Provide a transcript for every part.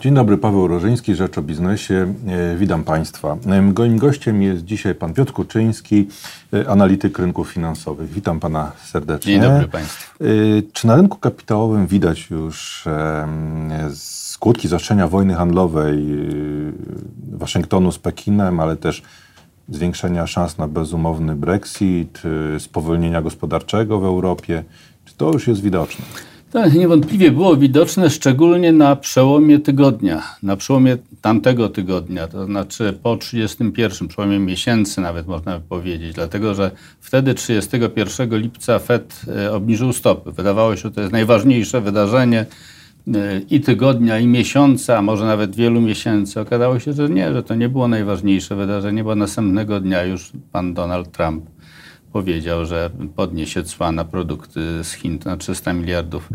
Dzień dobry, Paweł Rożyński, Rzecz o Biznesie. Witam Państwa. Moim gościem jest dzisiaj pan Piotr Kuczyński, analityk rynków finansowych. Witam Pana serdecznie. Dzień dobry Państwu. Czy na rynku kapitałowym widać już skutki zaostrzenia wojny handlowej Waszyngtonu z Pekinem, ale też zwiększenia szans na bezumowny Brexit, spowolnienia gospodarczego w Europie? Czy to już jest widoczne? To niewątpliwie było widoczne, szczególnie na przełomie tygodnia, na przełomie tamtego tygodnia, to znaczy po 31, przełomie miesięcy nawet można powiedzieć, dlatego że wtedy 31 lipca Fed obniżył stopy. Wydawało się, że to jest najważniejsze wydarzenie i tygodnia, i miesiąca, a może nawet wielu miesięcy. Okazało się, że nie, że to nie było najważniejsze wydarzenie, bo następnego dnia już pan Donald Trump powiedział, że podniesie cła na produkty z Chin, na 300 miliardów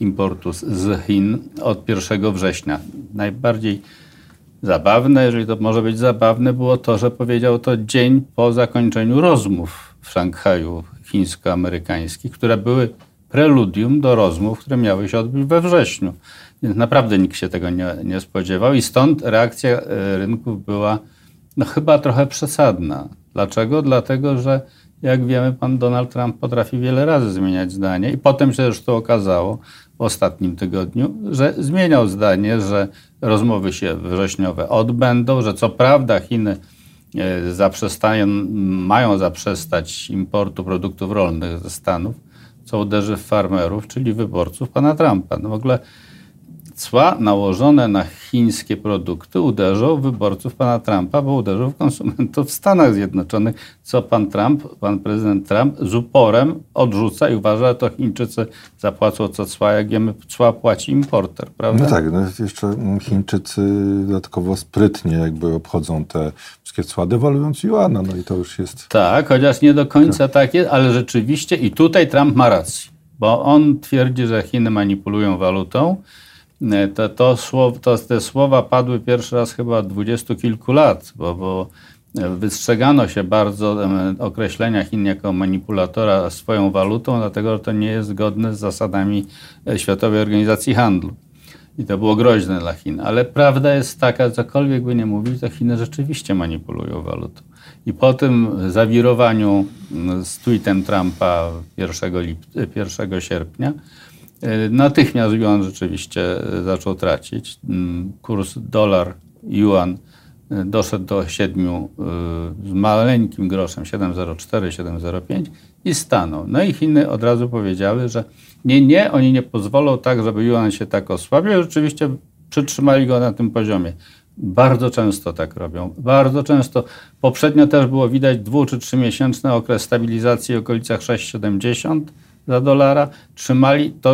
importu z Chin od 1 września. Najbardziej zabawne, jeżeli to może być zabawne, było to, że powiedział to dzień po zakończeniu rozmów w Szanghaju chińsko-amerykańskich, które były preludium do rozmów, które miały się odbyć we wrześniu. Więc naprawdę nikt się tego nie spodziewał i stąd reakcja rynków była chyba trochę przesadna. Dlaczego? Dlatego, że jak wiemy, pan Donald Trump potrafi wiele razy zmieniać zdanie i potem się zresztą okazało w ostatnim tygodniu, że zmieniał zdanie, że rozmowy się wrześniowe odbędą, że co prawda Chiny mają zaprzestać importu produktów rolnych ze Stanów, co uderzy w farmerów, czyli wyborców pana Trumpa. No w ogóle cła nałożone na chińskie produkty uderzą w wyborców pana Trumpa, bo uderzą w konsumentów w Stanach Zjednoczonych, co pan prezydent Trump z uporem odrzuca i uważa, że to Chińczycy zapłacą co cła, jak wiemy, cła płaci importer, prawda? No tak, no jeszcze Chińczycy dodatkowo sprytnie jakby obchodzą te wszystkie cła, dewaluując juana, no i to już jest... Tak, chociaż nie do końca tak jest, ale rzeczywiście i tutaj Trump ma rację, bo on twierdzi, że Chiny manipulują walutą. Te słowa padły pierwszy raz chyba od 20 kilku lat, bo wystrzegano się bardzo określenia Chin jako manipulatora swoją walutą, dlatego że to nie jest zgodne z zasadami Światowej Organizacji Handlu. I to było groźne dla Chin. Ale prawda jest taka, cokolwiek by nie mówić, to Chiny rzeczywiście manipulują walutą. I po tym zawirowaniu z tweetem Trumpa 1 sierpnia, natychmiast juan rzeczywiście zaczął tracić. Kurs dolar-juan doszedł do 7 z maleńkim groszem, 7,04, 7,05 i stanął. No i Chiny od razu powiedziały, że nie, oni nie pozwolą tak, żeby juan się tak osłabił. Rzeczywiście przytrzymali go na tym poziomie. Bardzo często tak robią, bardzo często. Poprzednio też było widać 2- czy 3-miesięczny okres stabilizacji w okolicach 6,70 za dolara,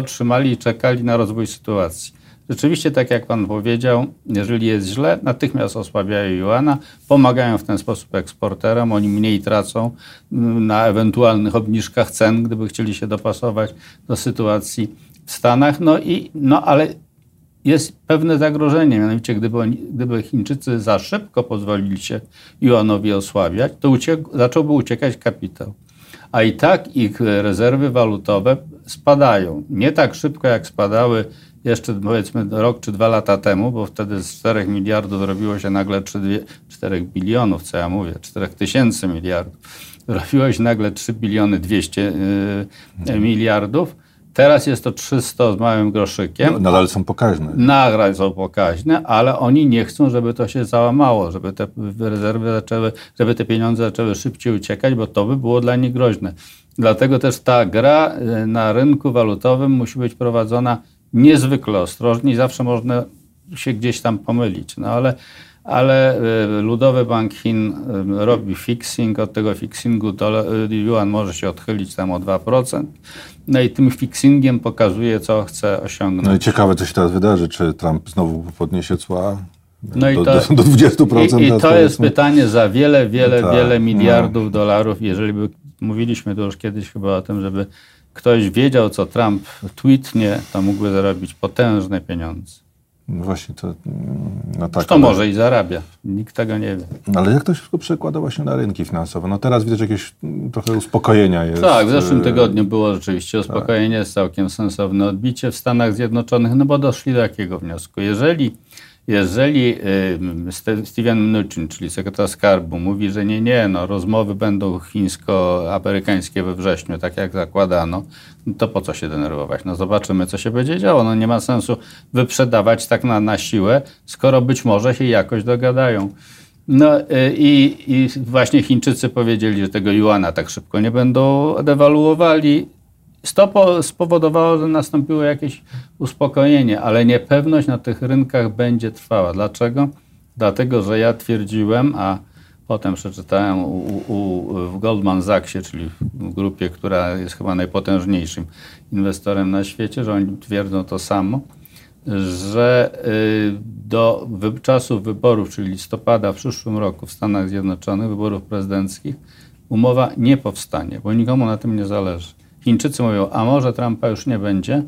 trzymali i czekali na rozwój sytuacji. Rzeczywiście, tak jak pan powiedział, jeżeli jest źle, natychmiast osłabiają juana, pomagają w ten sposób eksporterom, oni mniej tracą na ewentualnych obniżkach cen, gdyby chcieli się dopasować do sytuacji w Stanach. Ale jest pewne zagrożenie, mianowicie gdyby Chińczycy za szybko pozwolili się juanowi osłabiać, to zacząłby uciekać kapitał. A i tak ich rezerwy walutowe spadają. Nie tak szybko, jak spadały jeszcze powiedzmy rok czy 2 lata temu, bo wtedy z 4 miliardów zrobiło się nagle 4 bilionów, co ja mówię, 4000 miliardów. Zrobiło się nagle 3 biliony 200 miliardów. Teraz jest to 300 z małym groszykiem. No, nadal są pokaźne. Ale oni nie chcą, żeby to się załamało, żeby te rezerwy zaczęły, żeby te pieniądze zaczęły szybciej uciekać, bo to by było dla nich groźne. Dlatego też ta gra na rynku walutowym musi być prowadzona niezwykle ostrożnie i zawsze można się gdzieś tam pomylić. No ale Ludowy Bank Chin robi fixing, od tego fixingu juan może się odchylić tam o 2%. No i tym fixingiem pokazuje, co chce osiągnąć. No i ciekawe, co się teraz wydarzy, czy Trump znowu podniesie cła do 20%. I to jest pytanie za wiele miliardów dolarów. Jeżeli by, mówiliśmy to już kiedyś chyba o tym, żeby ktoś wiedział, co Trump tweetnie, to mógłby zarobić potężne pieniądze. No właśnie to... No tak, to może i zarabia. Nikt tego nie wie. Ale jak to się wszystko przekłada właśnie na rynki finansowe? No teraz widać jakieś trochę uspokojenia jest. Tak, w zeszłym tygodniu było rzeczywiście uspokojenie, całkiem sensowne odbicie w Stanach Zjednoczonych, no bo doszli do jakiego wniosku? Jeżeli Jeżeli Steven Mnuchin, czyli sekretarz skarbu, mówi, że nie, rozmowy będą chińsko-amerykańskie we wrześniu, tak jak zakładano, to po co się denerwować? Zobaczymy, co się będzie działo. Nie ma sensu wyprzedawać tak na siłę, skoro być może się jakoś dogadają. I właśnie Chińczycy powiedzieli, że tego juana tak szybko nie będą dewaluowali. To spowodowało, że nastąpiło jakieś uspokojenie, ale niepewność na tych rynkach będzie trwała. Dlaczego? Dlatego, że ja twierdziłem, a potem przeczytałem w Goldman Sachsie, czyli w grupie, która jest chyba najpotężniejszym inwestorem na świecie, że oni twierdzą to samo, że do czasu wyborów, czyli listopada w przyszłym roku w Stanach Zjednoczonych, wyborów prezydenckich, umowa nie powstanie, bo nikomu na tym nie zależy. Chińczycy mówią, a może Trumpa już nie będzie?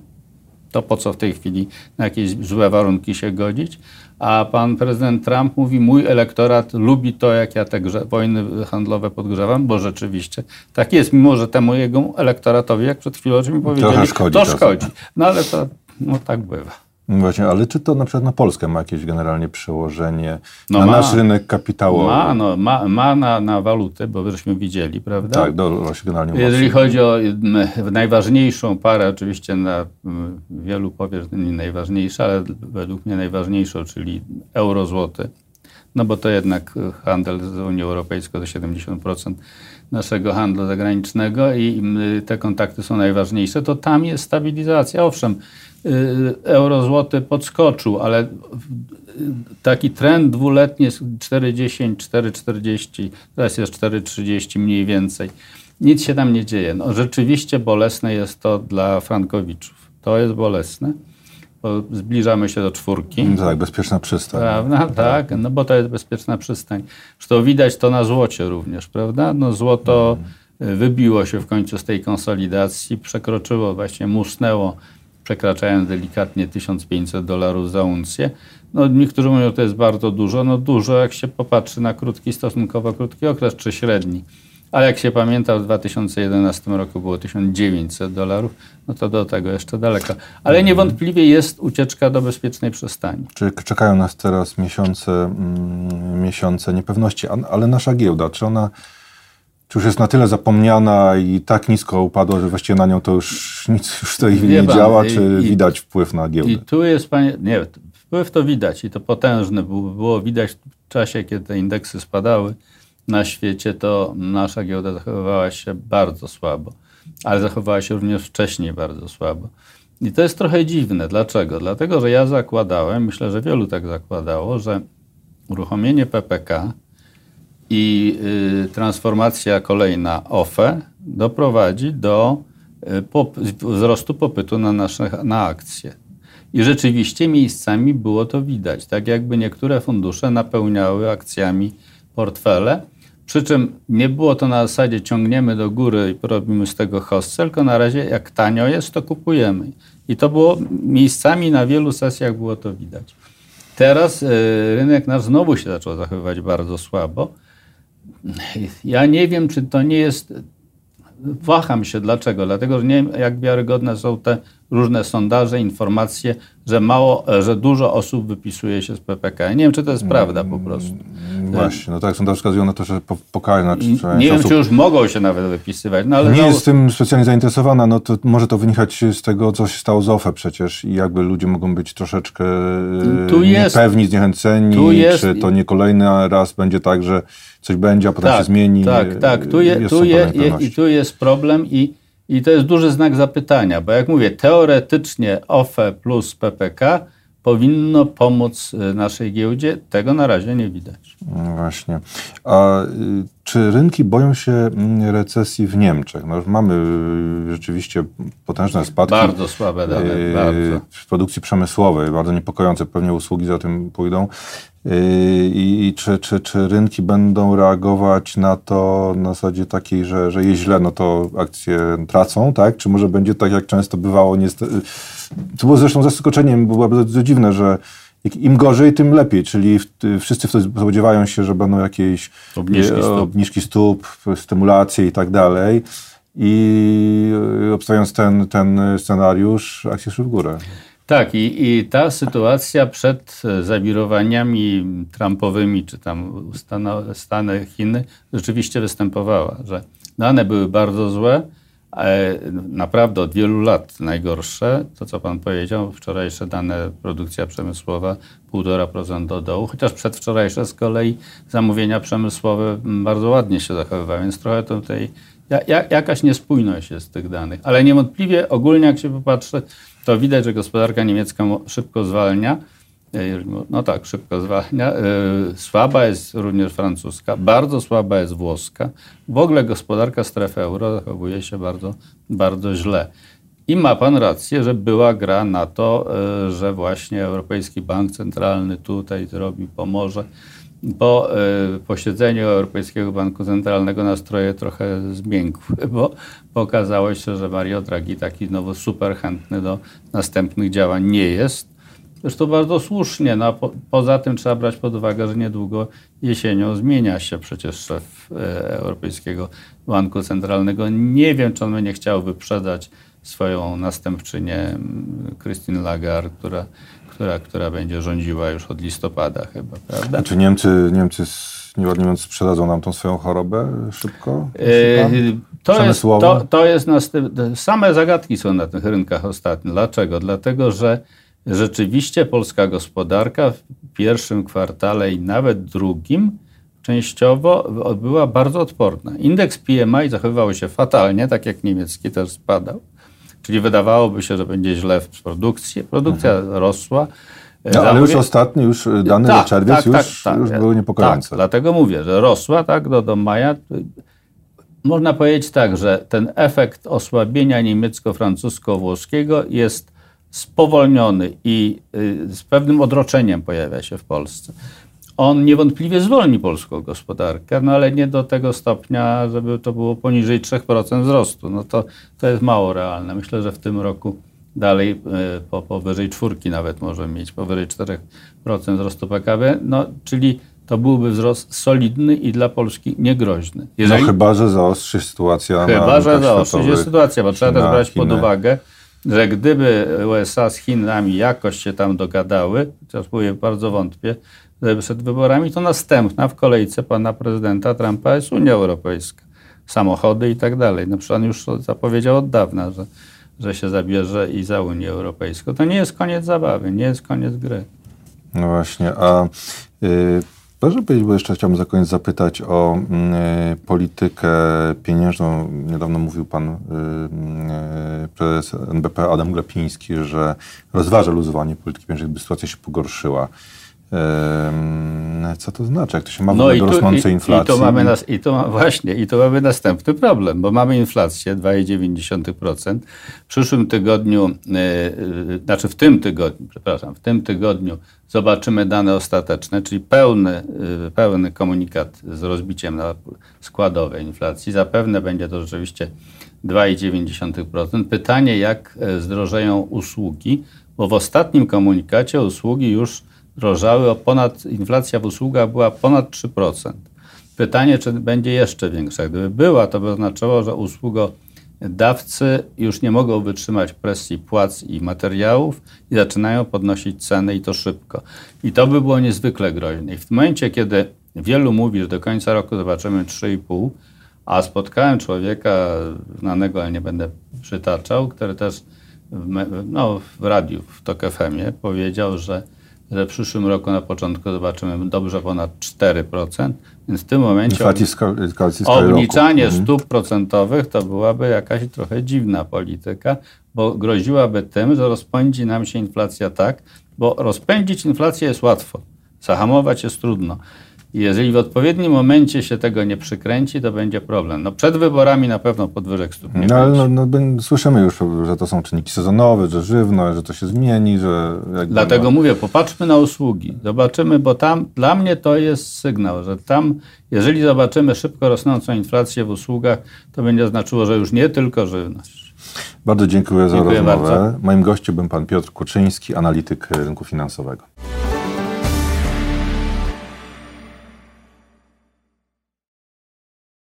To po co w tej chwili na jakieś złe warunki się godzić? A pan prezydent Trump mówi, mój elektorat lubi to, jak ja te wojny handlowe podgrzewam, bo rzeczywiście tak jest, mimo że temu jego elektoratowi, jak przed chwilą o czym powiedzieli, szkodzi. Ale to tak bywa. Właśnie, ale czy to na przykład na Polskę ma jakieś generalnie przełożenie na nasz rynek kapitałowy? Ma na walutę, bo żeśmy widzieli, prawda? Tak, generalnie. Jeżeli chodzi o najważniejszą parę, oczywiście wielu powie, że nie najważniejsza, ale według mnie najważniejszą, czyli euro-złoty, bo to jednak handel z Unią Europejską to 70% naszego handlu zagranicznego i te kontakty są najważniejsze, to tam jest stabilizacja. Owszem, euro-złoty podskoczył, ale taki trend dwuletni jest 4,10, 4,40, teraz jest 4,30 mniej więcej. Nic się tam nie dzieje. Rzeczywiście bolesne jest to dla frankowiczów. To jest bolesne, bo zbliżamy się do 4. Tak, bezpieczna przystań. Prawda? Tak, bo to jest bezpieczna przystań. Zresztą widać to na złocie również, prawda? Złoto wybiło się w końcu z tej konsolidacji, przekroczyło, właśnie musnęło, przekraczając delikatnie $1500 za uncję. Niektórzy mówią, że to jest bardzo dużo. Dużo, jak się popatrzy na stosunkowo krótki okres, czy średni. Ale jak się pamięta, w 2011 roku było $1900, to do tego jeszcze daleko. Ale niewątpliwie jest ucieczka do bezpiecznej przystani. Czy czekają nas teraz miesiące niepewności, ale nasza giełda, czy już jest na tyle zapomniana i tak nisko upadła, że właściwie na nią to już nic już tutaj nie działa, czy widać wpływ na giełdę? I tu jest, wpływ to widać i to potężny, było widać w czasie, kiedy te indeksy spadały na świecie, to nasza giełda zachowywała się bardzo słabo, ale zachowywała się również wcześniej bardzo słabo. I to jest trochę dziwne. Dlaczego? Dlatego, że ja zakładałem, myślę, że wielu tak zakładało, że uruchomienie PPK i transformacja kolejna OFE doprowadzi do wzrostu popytu na akcje. I rzeczywiście miejscami było to widać. Tak jakby niektóre fundusze napełniały akcjami portfele, przy czym nie było to na zasadzie ciągniemy do góry i robimy z tego hossę, tylko na razie jak tanio jest, to kupujemy. I to było miejscami, na wielu sesjach było to widać. Teraz rynek nasz znowu się zaczął zachowywać bardzo słabo. Ja nie wiem, czy to nie jest... Waham się. Dlaczego? Dlatego, że nie wiem, jak wiarygodne są te różne sondaże, informacje, że dużo osób wypisuje się z PPK. Ja nie wiem, czy to jest prawda po prostu. Właśnie, tak sondaże wskazują na to, że pokarna... Nie wiem, czy już mogą się nawet wypisywać. Ale nie jest tym specjalnie zainteresowana. To może to wynikać z tego, co się stało z OFE przecież i jakby ludzie mogą być troszeczkę niepewni, zniechęceni, czy to nie kolejny raz będzie tak, że coś będzie, a potem się zmieni. Tak. Tu jest problem i to jest duży znak zapytania, bo jak mówię, teoretycznie OFE plus PPK powinno pomóc naszej giełdzie. Tego na razie nie widać. Właśnie. A czy rynki boją się recesji w Niemczech? Już mamy rzeczywiście potężne spadki. Bardzo słabe dane. W produkcji przemysłowej, bardzo niepokojące. Pewnie usługi za tym pójdą. I czy rynki będą reagować na to na zasadzie takiej, że je źle, to akcje tracą, tak? Czy może będzie tak, jak często bywało? To było zresztą zaskoczeniem, było bardzo dziwne, że im gorzej, tym lepiej, czyli wszyscy spodziewają się, że będą jakieś obniżki stóp, stymulacje i tak dalej. I obstawiając ten scenariusz, akcje szły w górę. Tak, i ta sytuacja przed zawirowaniami Trumpowymi, czy tam Stany, Chiny, rzeczywiście występowała, że dane były bardzo złe, naprawdę od wielu lat najgorsze. To, co pan powiedział, wczorajsze dane, produkcja przemysłowa 1,5% do dołu, chociaż przedwczorajsze z kolei zamówienia przemysłowe bardzo ładnie się zachowywały, więc trochę tutaj jakaś niespójność jest w tych danych. Ale niewątpliwie ogólnie, jak się popatrzy, to widać, że gospodarka niemiecka szybko zwalnia. No tak, szybko zwalnia. Słaba jest również francuska, bardzo słaba jest włoska. W ogóle gospodarka strefy euro zachowuje się bardzo, bardzo źle. I ma pan rację, że była gra na to, że właśnie Europejski Bank Centralny tutaj zrobi, pomoże. Po posiedzeniu Europejskiego Banku Centralnego nastroje trochę zmiękły, bo okazało się, że Mario Draghi taki znowu super chętny do następnych działań nie jest. Zresztą bardzo słusznie. No, poza tym trzeba brać pod uwagę, że niedługo jesienią zmienia się przecież szef Europejskiego Banku Centralnego. Nie wiem, czy on by nie chciał wyprzedać swoją następczynię Christine Lagarde, która będzie rządziła już od listopada chyba, prawda? Znaczy Niemcy nieładnie mówiąc, sprzedadzą nam tą swoją chorobę szybko? Same zagadki są na tych rynkach ostatnio. Dlaczego? Dlatego, że rzeczywiście polska gospodarka w pierwszym kwartale i nawet drugim częściowo była bardzo odporna. Indeks PMI zachowywał się fatalnie, tak jak niemiecki też spadał. Czyli wydawałoby się, że będzie źle w produkcji. Produkcja rosła. Ale już ostatnie, już dane za czerwiec już były niepokojące. Tak, dlatego mówię, że rosła do maja. Można powiedzieć tak, że ten efekt osłabienia niemiecko-francusko-włoskiego jest spowolniony i z pewnym odroczeniem pojawia się w Polsce. On niewątpliwie zwolni polską gospodarkę, no ale nie do tego stopnia, żeby to było poniżej 3% wzrostu. No to jest mało realne. Myślę, że w tym roku dalej powyżej 4 nawet może mieć, powyżej 4% wzrostu PKB, no czyli to byłby wzrost solidny i dla Polski niegroźny. Jeżeli... No chyba, że zaostrzy sytuacja. Chyba, że zaostrzy się sytuacja, bo trzeba też brać pod uwagę, że gdyby USA z Chinami jakoś się tam dogadały, chociaż mówię, bardzo wątpię, przed wyborami, to następna w kolejce pana prezydenta Trumpa jest Unia Europejska. Samochody i tak dalej. Na przykład już zapowiedział od dawna, że się zabierze i za Unię Europejską. To nie jest koniec zabawy, nie jest koniec gry. No właśnie, a proszę powiedzieć, bo jeszcze chciałbym za koniec zapytać o politykę pieniężną. Niedawno mówił pan prezes NBP Adam Glapiński, że rozważa luzowanie polityki pieniężnej, gdyby sytuacja się pogorszyła. Co to znaczy? Jak to się ma do rosnącej inflacji? I to mamy następny problem, bo mamy inflację 2,9%. W tym tygodniu zobaczymy dane ostateczne, czyli pełny komunikat z rozbiciem na składowe inflacji. Zapewne będzie to rzeczywiście 2,9%. Pytanie, jak zdrożeją usługi, bo w ostatnim komunikacie usługi już drożały inflacja w usługach była ponad 3%. Pytanie, czy będzie jeszcze większa. Gdyby była, to by oznaczało, że usługodawcy już nie mogą wytrzymać presji płac i materiałów i zaczynają podnosić ceny i to szybko. I to by było niezwykle groźne. I w momencie, kiedy wielu mówi, że do końca roku zobaczymy 3,5, a spotkałem człowieka znanego, ale nie będę przytaczał, który też w radiu, w TokFM-ie powiedział, że w przyszłym roku na początku zobaczymy dobrze ponad 4%, więc w tym momencie obliczanie stóp procentowych to byłaby jakaś trochę dziwna polityka, bo groziłaby tym, że rozpędzi nam się inflacja bo rozpędzić inflację jest łatwo, zahamować jest trudno. I jeżeli w odpowiednim momencie się tego nie przykręci, to będzie problem. Przed wyborami na pewno podwyżek stóp nie będzie. Słyszymy już, że to są czynniki sezonowe, że żywność, że to się zmieni, że... Dlatego mówię, popatrzmy na usługi. Zobaczymy, bo tam dla mnie to jest sygnał, że tam, jeżeli zobaczymy szybko rosnącą inflację w usługach, to będzie znaczyło, że już nie tylko żywność. Bardzo dziękuję za rozmowę. Moim gościem był pan Piotr Kuczyński, analityk rynku finansowego.